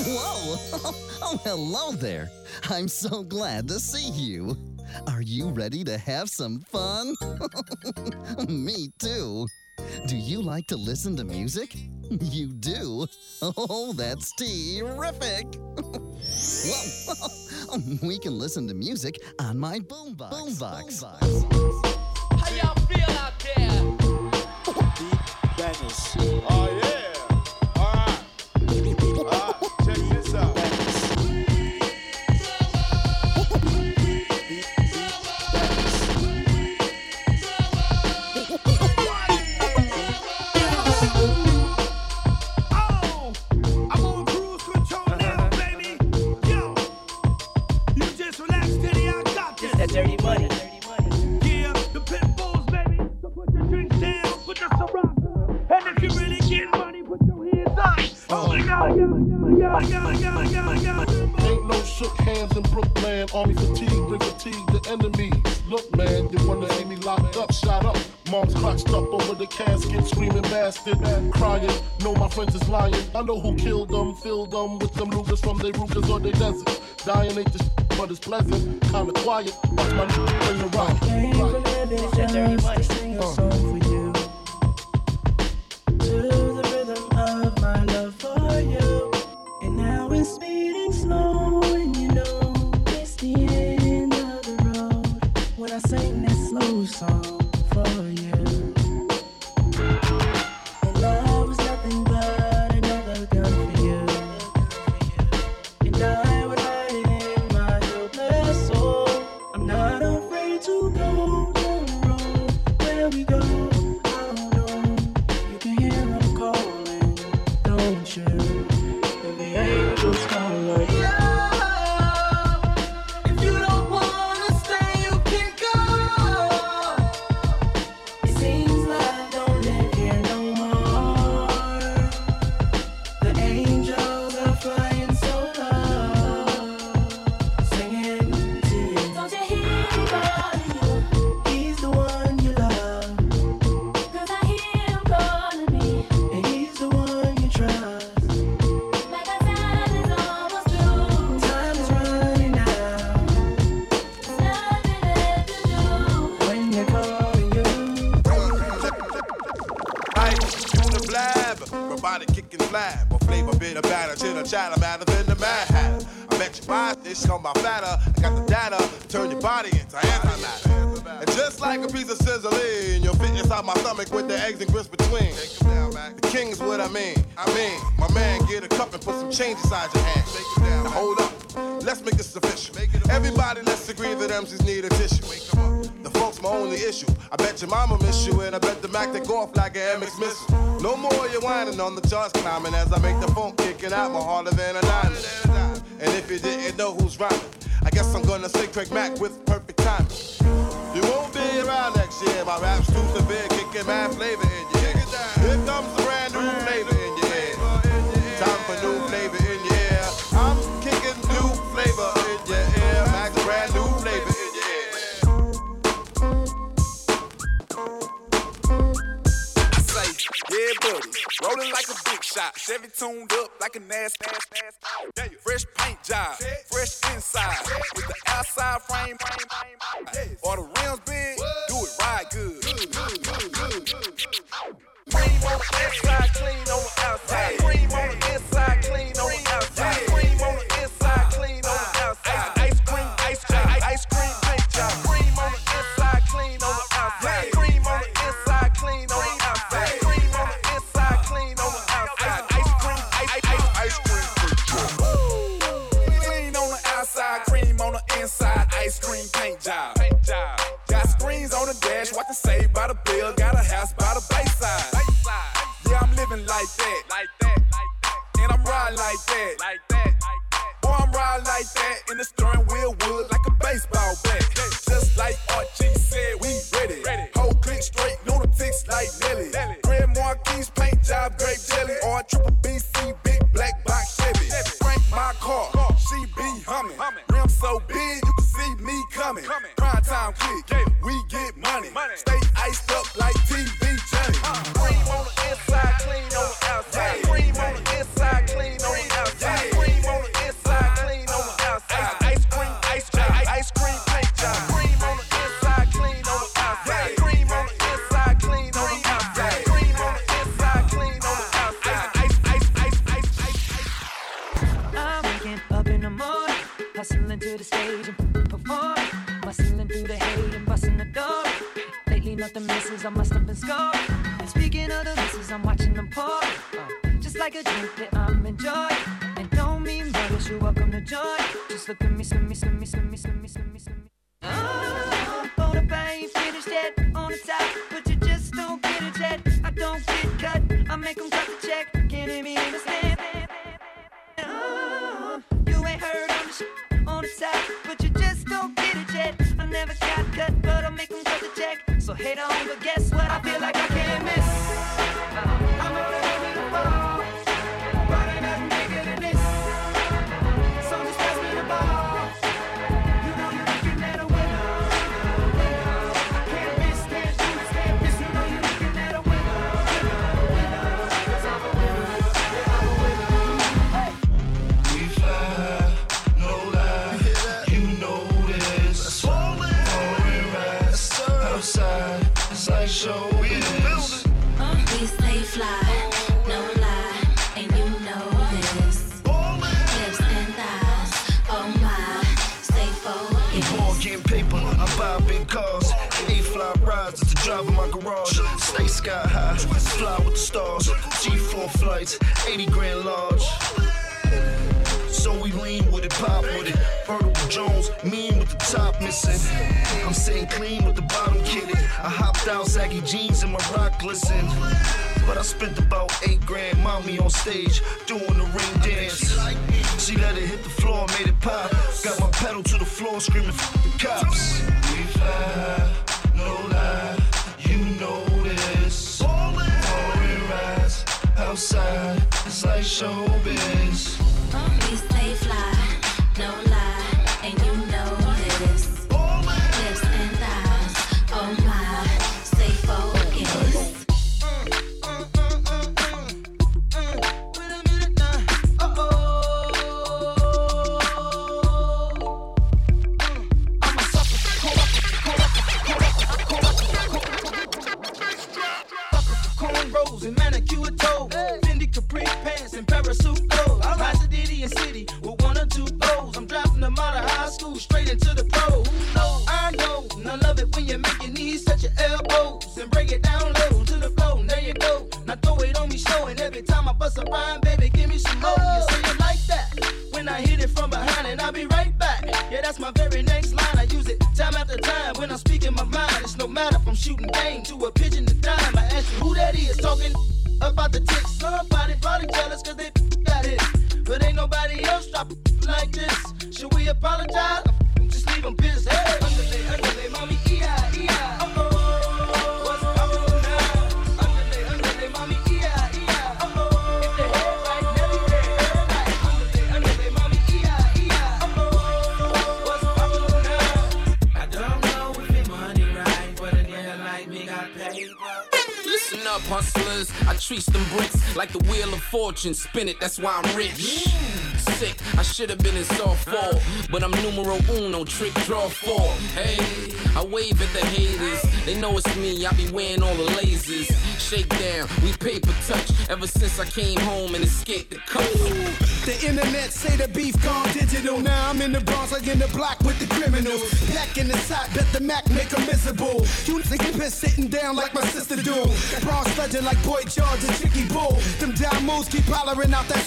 Whoa! Oh, hello there. I'm so glad to see you. Are you ready to have some fun? Me too. Do you like to listen to music? You do? Oh, that's terrific! Whoa! We can listen to music on my boombox. How y'all feel out there? Deep Venice. Oh, yeah! All right. Check this out. Ain't no shook hands in Brooklyn. Army fatigue, bring fatigue to enemies. Look, man, you wanna see me locked up, shot up. Mom's crouched up over the casket, screaming bastard, crying. No, my friends is lying. I know who killed them, filled them with them Lugas from their Rugas or their deserts. Dying ain't the shit, but it's pleasant, kinda quiet. Watch my niggas in the rock. Ain't gonna let it sing a song for you. To the rhythm of my love for you. And now it's speeding slow, and you know it's the end of the road when I sing this slow song for you. And love was nothing but another gun for you. And I would hide it in my hopeless soul. I'm not afraid to go down the road where we go. I don't know. You can hear them calling, don't you? Angels come like love. If you don't wanna stay, you can go. It seems like I don't live here no more. The angels are flying so low, singing to you. Don't you hear me calling you? He's the one you love. 'Cause I hear him calling me, and he's the one you trust. Or flavor bit of batter, chitter chatter, matter than the mad hatter. I bet you buy this, come by fatter. I got the data, turn your body into antimatter. And just like a piece of sizzling, you'll fit inside my stomach with the eggs and grits between. The king's what I mean. My man, get a cup and put some change inside your hand. Now hold up, let's make this official. Everybody, let's agree that MCs need a tissue. The folks, my only issue. I bet your mama miss you, and I bet the Mac that go off like an MX missile. No more you whining on the charts climbing as I make the phone kicking out my harder than a nine. And if you didn't know who's rhyming, I guess I'm gonna say Craig Mack with perfect timing. You won't be around next year, my rap's too severe, kicking mad flavor in your ear. Here comes a brand new flavor in your ear. Time for new flavor in your ear. I'm kicking new flavor in your ear. Max, brand new flavor in your ear. Yeah, buddy, rolling like a big shot, Chevy tuned up like a ass. Fresh paint job, fresh inside, with the outside frame. Or the rims big, do it right good. Cream on the inside, clean on the outside. Cream on the inside, clean on the outside. Cream on the inside, clean on the outside. Ice cream paint job. Cream on the inside, clean on the outside. Cream on the inside, clean on the outside. Inside ice cream paint job. Got screens on the dash, watch the save by the bill. Got a house by the bayside. Yeah, I'm living like that. And I'm riding like that. Boy, I'm riding like that. And the steering wheel wood like a baseball bat. Just like RG said, we ready. Whole click straight, lunatics like Nelly. Red Marquis paint job, grape jelly, or a triple BC big black box Chevy. Frank my car, she be humming. So big, you can see me coming. Prime time click, yeah. We get money. Stay iced up like TV Johnny. Cream on the inside, clean on the outside. Cream on the inside, clean on the outside. hustling to the stage and performing, bustling through the hate and busting the door. Lately nothing misses, I must have been scored. And speaking of the misses, I'm watching them pour, just like a drink that I'm enjoying. And don't mean brothers, you're welcome to join. Just look at me, slim me, slim me, slim me, slim me, slim me, slim me. Oh, oh, the pain finished yet on the top, but you just don't get it yet. I don't get cut, I make them cut the check. Can't hear me understand. Oh, you ain't heard on the shit on the top, but you just don't get it yet. I never got cut, but I make them cut the check. So hate on, but guess what? I feel like I can't miss. I'm on the way to the ball, but ain't nothing bigger than this. So just pass me the ball. You know you're looking at a winner. I can't miss, can't miss. You know you're looking at a winner. Cause I'm a winner, yeah, I'm a winner. We fly, no lie, you know this. Swollen, rolling rats outside, it's like show. We stay fly, no lie, and you know this. Hips and thighs, oh my, stay focused. Ball getting paper, I buy big cars. Eight fly rides, it's the drive in my garage. Stay sky high, fly with the stars. G4 flights, 80 grand large. So we lean with it, pop with it. Vertical Jones, mean with the top missing. I'm sitting clean with the bottom kitted. I hopped out, saggy jeans and my rock glisten. But I spent about 8 grand, mommy on stage, doing the ring dance. She let it hit the floor, made it pop. Got my pedal to the floor, screaming f*** the cops. We fly, no lie, you know this. All we rise outside, it's like showbiz. We stay fly, no lie, and you know this. Lips and thighs, oh my, stay focused. Fortune, spin it, that's why I'm rich. Sick, I should have been in softball, but I'm numero uno, trick draw four. Hey, I wave at the haters, they know it's me, I be wearing all the lasers. Shakedown, we paper touch, ever since I came home and escaped the coast. The internet say the beef gone digital. Now I'm in the Bronx, like in the block with the criminals. Back in the side, bet the Mac make them miserable. You niggas been sitting down like my sister do. Bronx legend like Boy George and Chicky Bull. Them diamonds keep hollering out that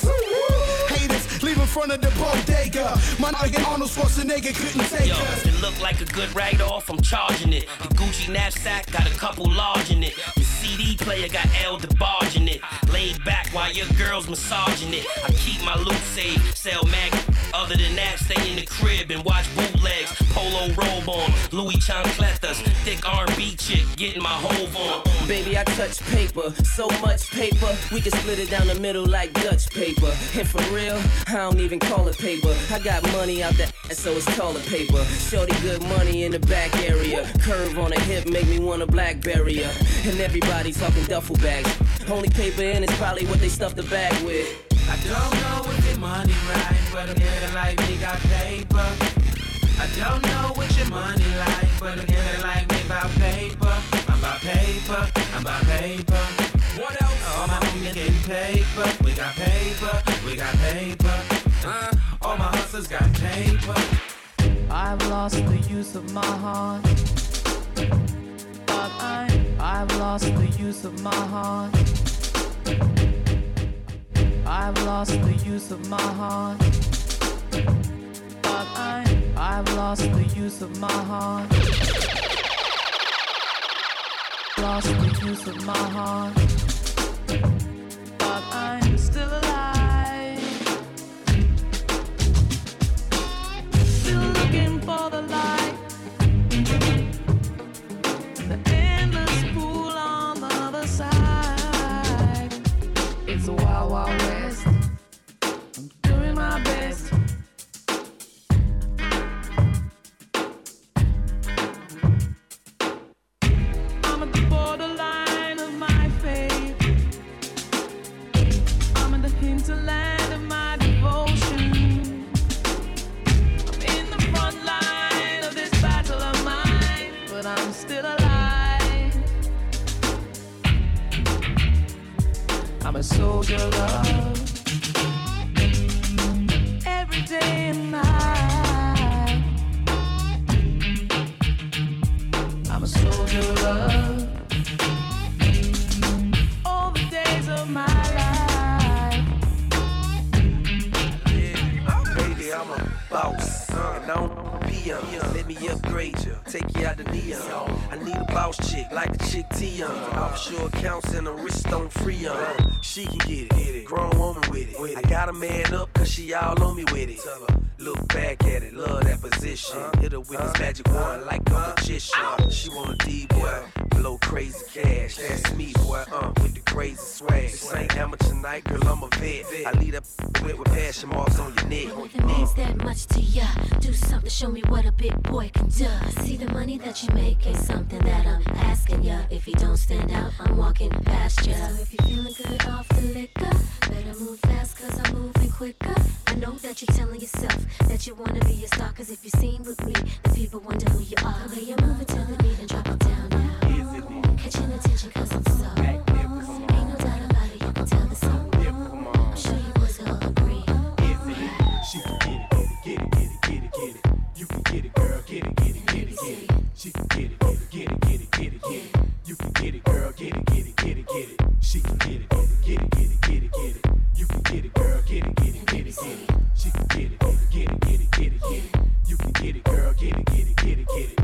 haters, leave in front of the bodega. My nigga Arnold Schwarzenegger couldn't take us. It look like a good write-off, I'm charging it. The Gucci knapsack got a couple large in it. The CD player got El DeBarge in it. Laid back while your girl's massaging it. I keep my loot safe, sell mag. Other than that, stay in the crib and watch bootlegs. Polo robe on, Louis Chancletas. Thick R&B chick, getting my hove on. Baby, I touch paper, so much paper. We can split it down the middle like Dutch paper. And for real, I don't even call it paper. I got money out the ass, so it's toilet paper. Shorty good money in the back area. Curve on the hip, make me want a Blackberry. And everybody talking duffel bags. Only paper in is probably what they stuff the bag with. I don't know if your money right, but a nigga like me got paper. I don't know what your money like, but a nigga like me about paper. I'm about paper, I'm about paper. What else? All my homies getting paper. We got paper, we got paper. All my hustle hustlers got paper. I've lost the use of my heart. But I've lost the use of my heart. I've lost the use of my heart. But I've lost the use of my heart. Lost the use of my heart. But I'm still alive. Still looking for the light. The endless pool on the other side. It's a wild, wild west. I'm doing my best. I'm a soldier of love, every day and night. I'm a soldier of love, all the days of my life. Yeah, baby, I'm a boss, and I don't be young. Let me upgrade you, take you out the neon. I need a boss chick, like a chick Tion. Offshore accounts and a wrist on free on. She can get it, grown woman with it. I got a man up cause she all on me with it. Look back at it, love that position. Hit her with this magic wand like a magician. She want a D-boy, blow crazy cash. That's me, boy, with the crazy swag. This ain't amateur night, girl, I'm a vet. I lead up with passion marks on your neck. What it means that much to ya? Do something, show me what a big boy can do. See the money that you make is something that I'm asking ya. If you don't stand out, I'm walking past ya. So if you're feeling good off the liquor, better move fast cause I'm moving quicker. I know that you're telling yourself that you wanna be a star, cause if you're seen with me, the people wonder who you are. The way you move it till the beat and drop it down now. Catching attention cause I'm so ain't no doubt about it, you can tell the song. I'm sure you boys will all agree. She can get it, get it, get it, get it. You can get it, girl, get it, get it, get it, get it. She can get it, get it, get it, get it, get it. You can get it, girl, get it, get it, get it, get it. She can get it, get it, get it, get it, get it. You can get it, girl, get it, get it, get it, get it. She can get it, get it, get it, get it, get it. You can get it, girl, get it, get it, get it, get it.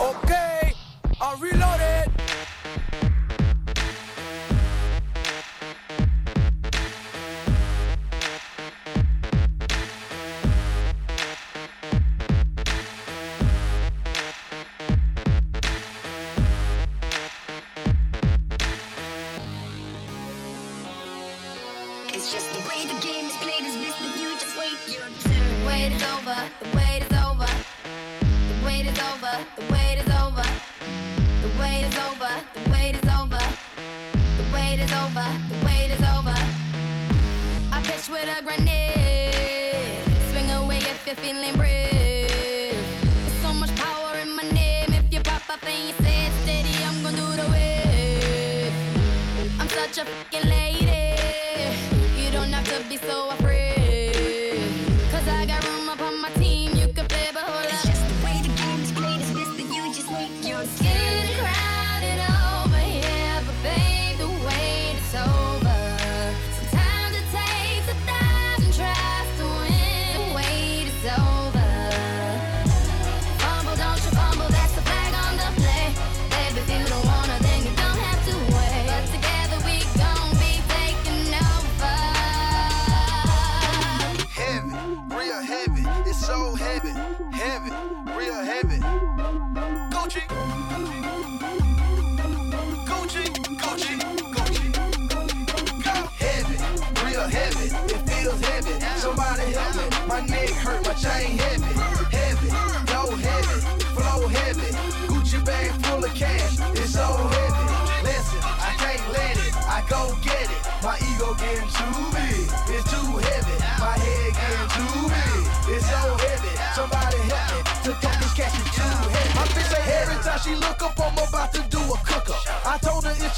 Okay, I'm reloaded.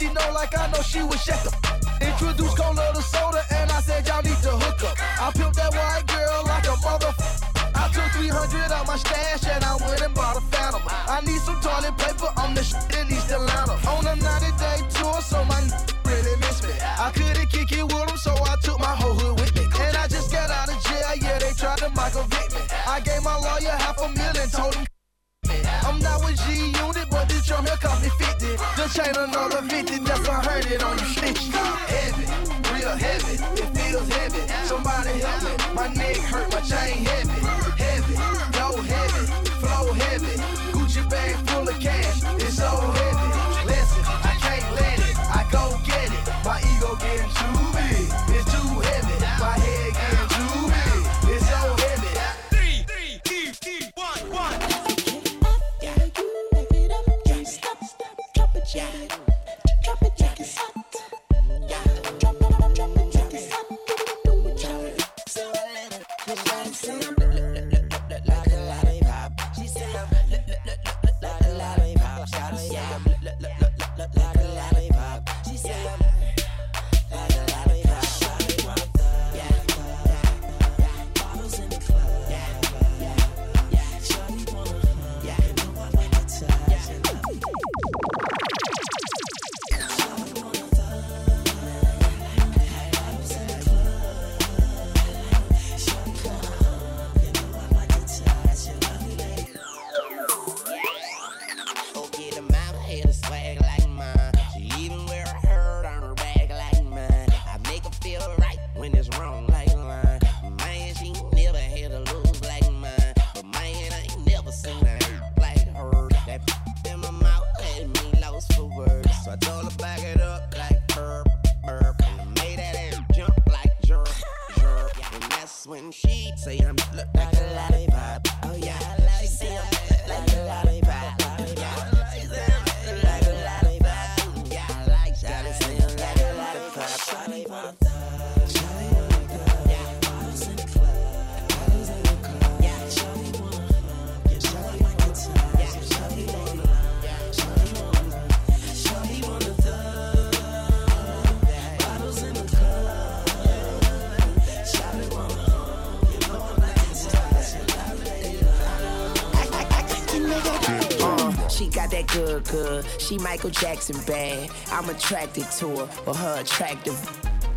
she know like I know she was shaker. Introduced cola to soda and I said y'all need to hook up. I pimped that white girl like a motherfucker. I took 300 out my stash and I went and bought a Phantom. I need some toilet paper, I'm the shit in East Atlanta. On a 90-day tour, so my really miss me. I couldn't kick it with them, so I took my whole hood with me. And I just got out of jail, yeah, they tried to micro-vick me. I gave my lawyer $500,000 told him I'm not with G-Unit, but this drum here cost me 50. Just chain another 50, just I heard it on your shit. Heavy, real heavy, it feels heavy. Somebody help me, my neck hurt, my chain heavy. Heavy, go heavy, flow heavy. Gucci bag full of cash, it's so heavy. Listen, I can't let it, I go get it. My ego getting too big, it's too heavy. My head getting too big, it's so heavy. 3, 2, 1, 1. Yeah, drop it, jack is hot. Yeah, drop it, jack is hot. Do it, y'all. So I said, like a lollipop. She said, like a lollipop. Like a lollipop. She said, like a lollipop. Yeah, yeah. Bottles in the club. Yeah, yeah. Shawty wanna hug. Yeah, no one wanna touch. She Michael Jackson bad, I'm attracted to her, or her attractive.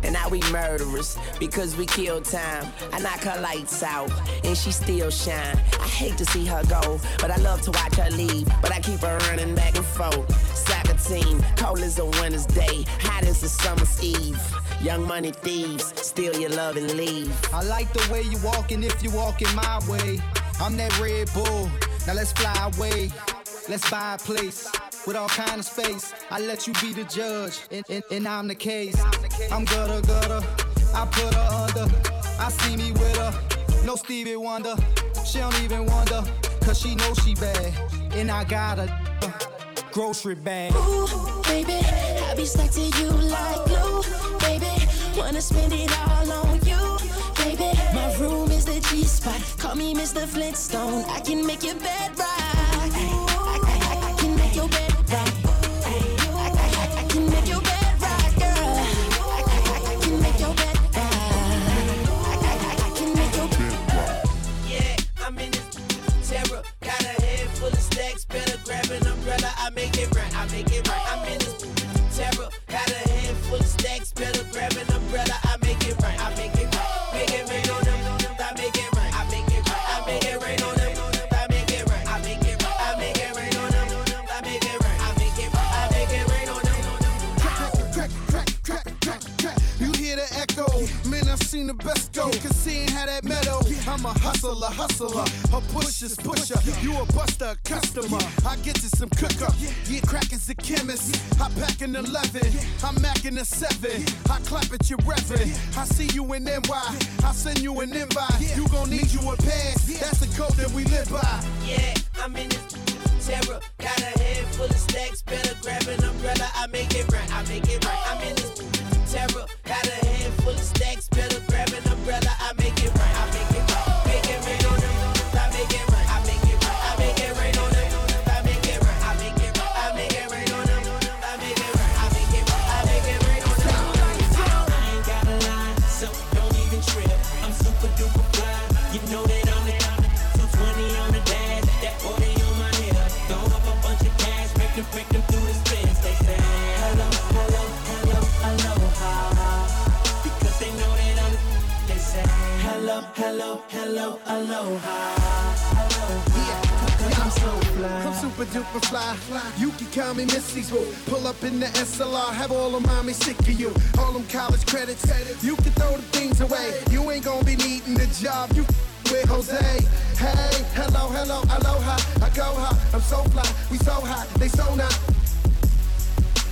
And now we murderers, because we kill time. I knock her lights out, and she still shine. I hate to see her go, but I love to watch her leave. But I keep her running back and forth. Soccer team, cold as a winter's day, hot as a summer's eve. Young money thieves, steal your love and leave. I like the way you walkin' if you walkin' my way. I'm that Red Bull, now let's fly away. Let's buy a place with all kind of space. I let you be the judge, and I'm the case. I'm gutter, gutter, I put her under. I see me with her, no Stevie Wonder. She don't even wonder, cause she knows she bad. And I got a grocery bag. Ooh, baby, I be stuck to you like glue. Baby, wanna spend it all on you. Baby, my room is the G-spot. Call me Mr. Flintstone, I can make your bed right. Hustler, a pusher, you a buster, a customer. I get you some cook up, yeah, crack is a chemist. I pack an 11, I'm macking a 7. I clap at your reverend. I see you in NY, I send you an invite. You gon' need you a pass, that's the code that we live by. Yeah, I'm in this terror, got a head full of stacks. Better grab an umbrella, I make it right, I make it right. I'm in this terror, got a head full of stacks. Better grab an umbrella, I make it right, I make it right. I make it rain on them. I make it hello, hello, aloha. I'm so fly. I'm super duper fly. You can call me Missy's Woo. Pull up in the SLR, have all them mommies sick of you. All them college credits, you can throw the things away. You ain't gonna be needing the job you with Jose. Hey, hello, hello, aloha, I go high. I'm so fly, we so high, they so not.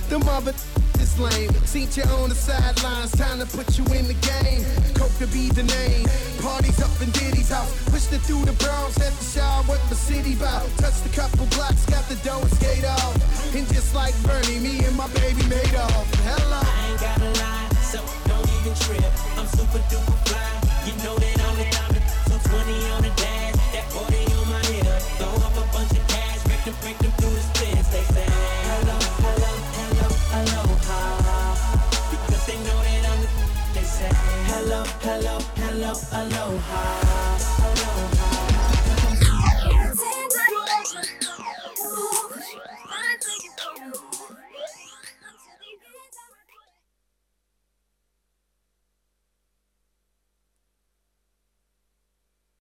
The mother is lame. Seat you on the sidelines, time to put you in the game. Coke to be the name. Parties up in Diddy's house. Pushed it through the Bronx, at the shower, what the city bout. Touched a couple blocks, got the dough and skate off. And just like Bernie, me and my baby made off. Hello. I ain't gotta lie, so don't even trip. I'm super duper fly. You know that I'm the diamond. 220 on the dash, that 40 on my head. Throw up a bunch of cash, break them through the spins. They say, hello, hello, hello, aloha. Because they know that I'm the, they say, hello, hello, hello, aloha.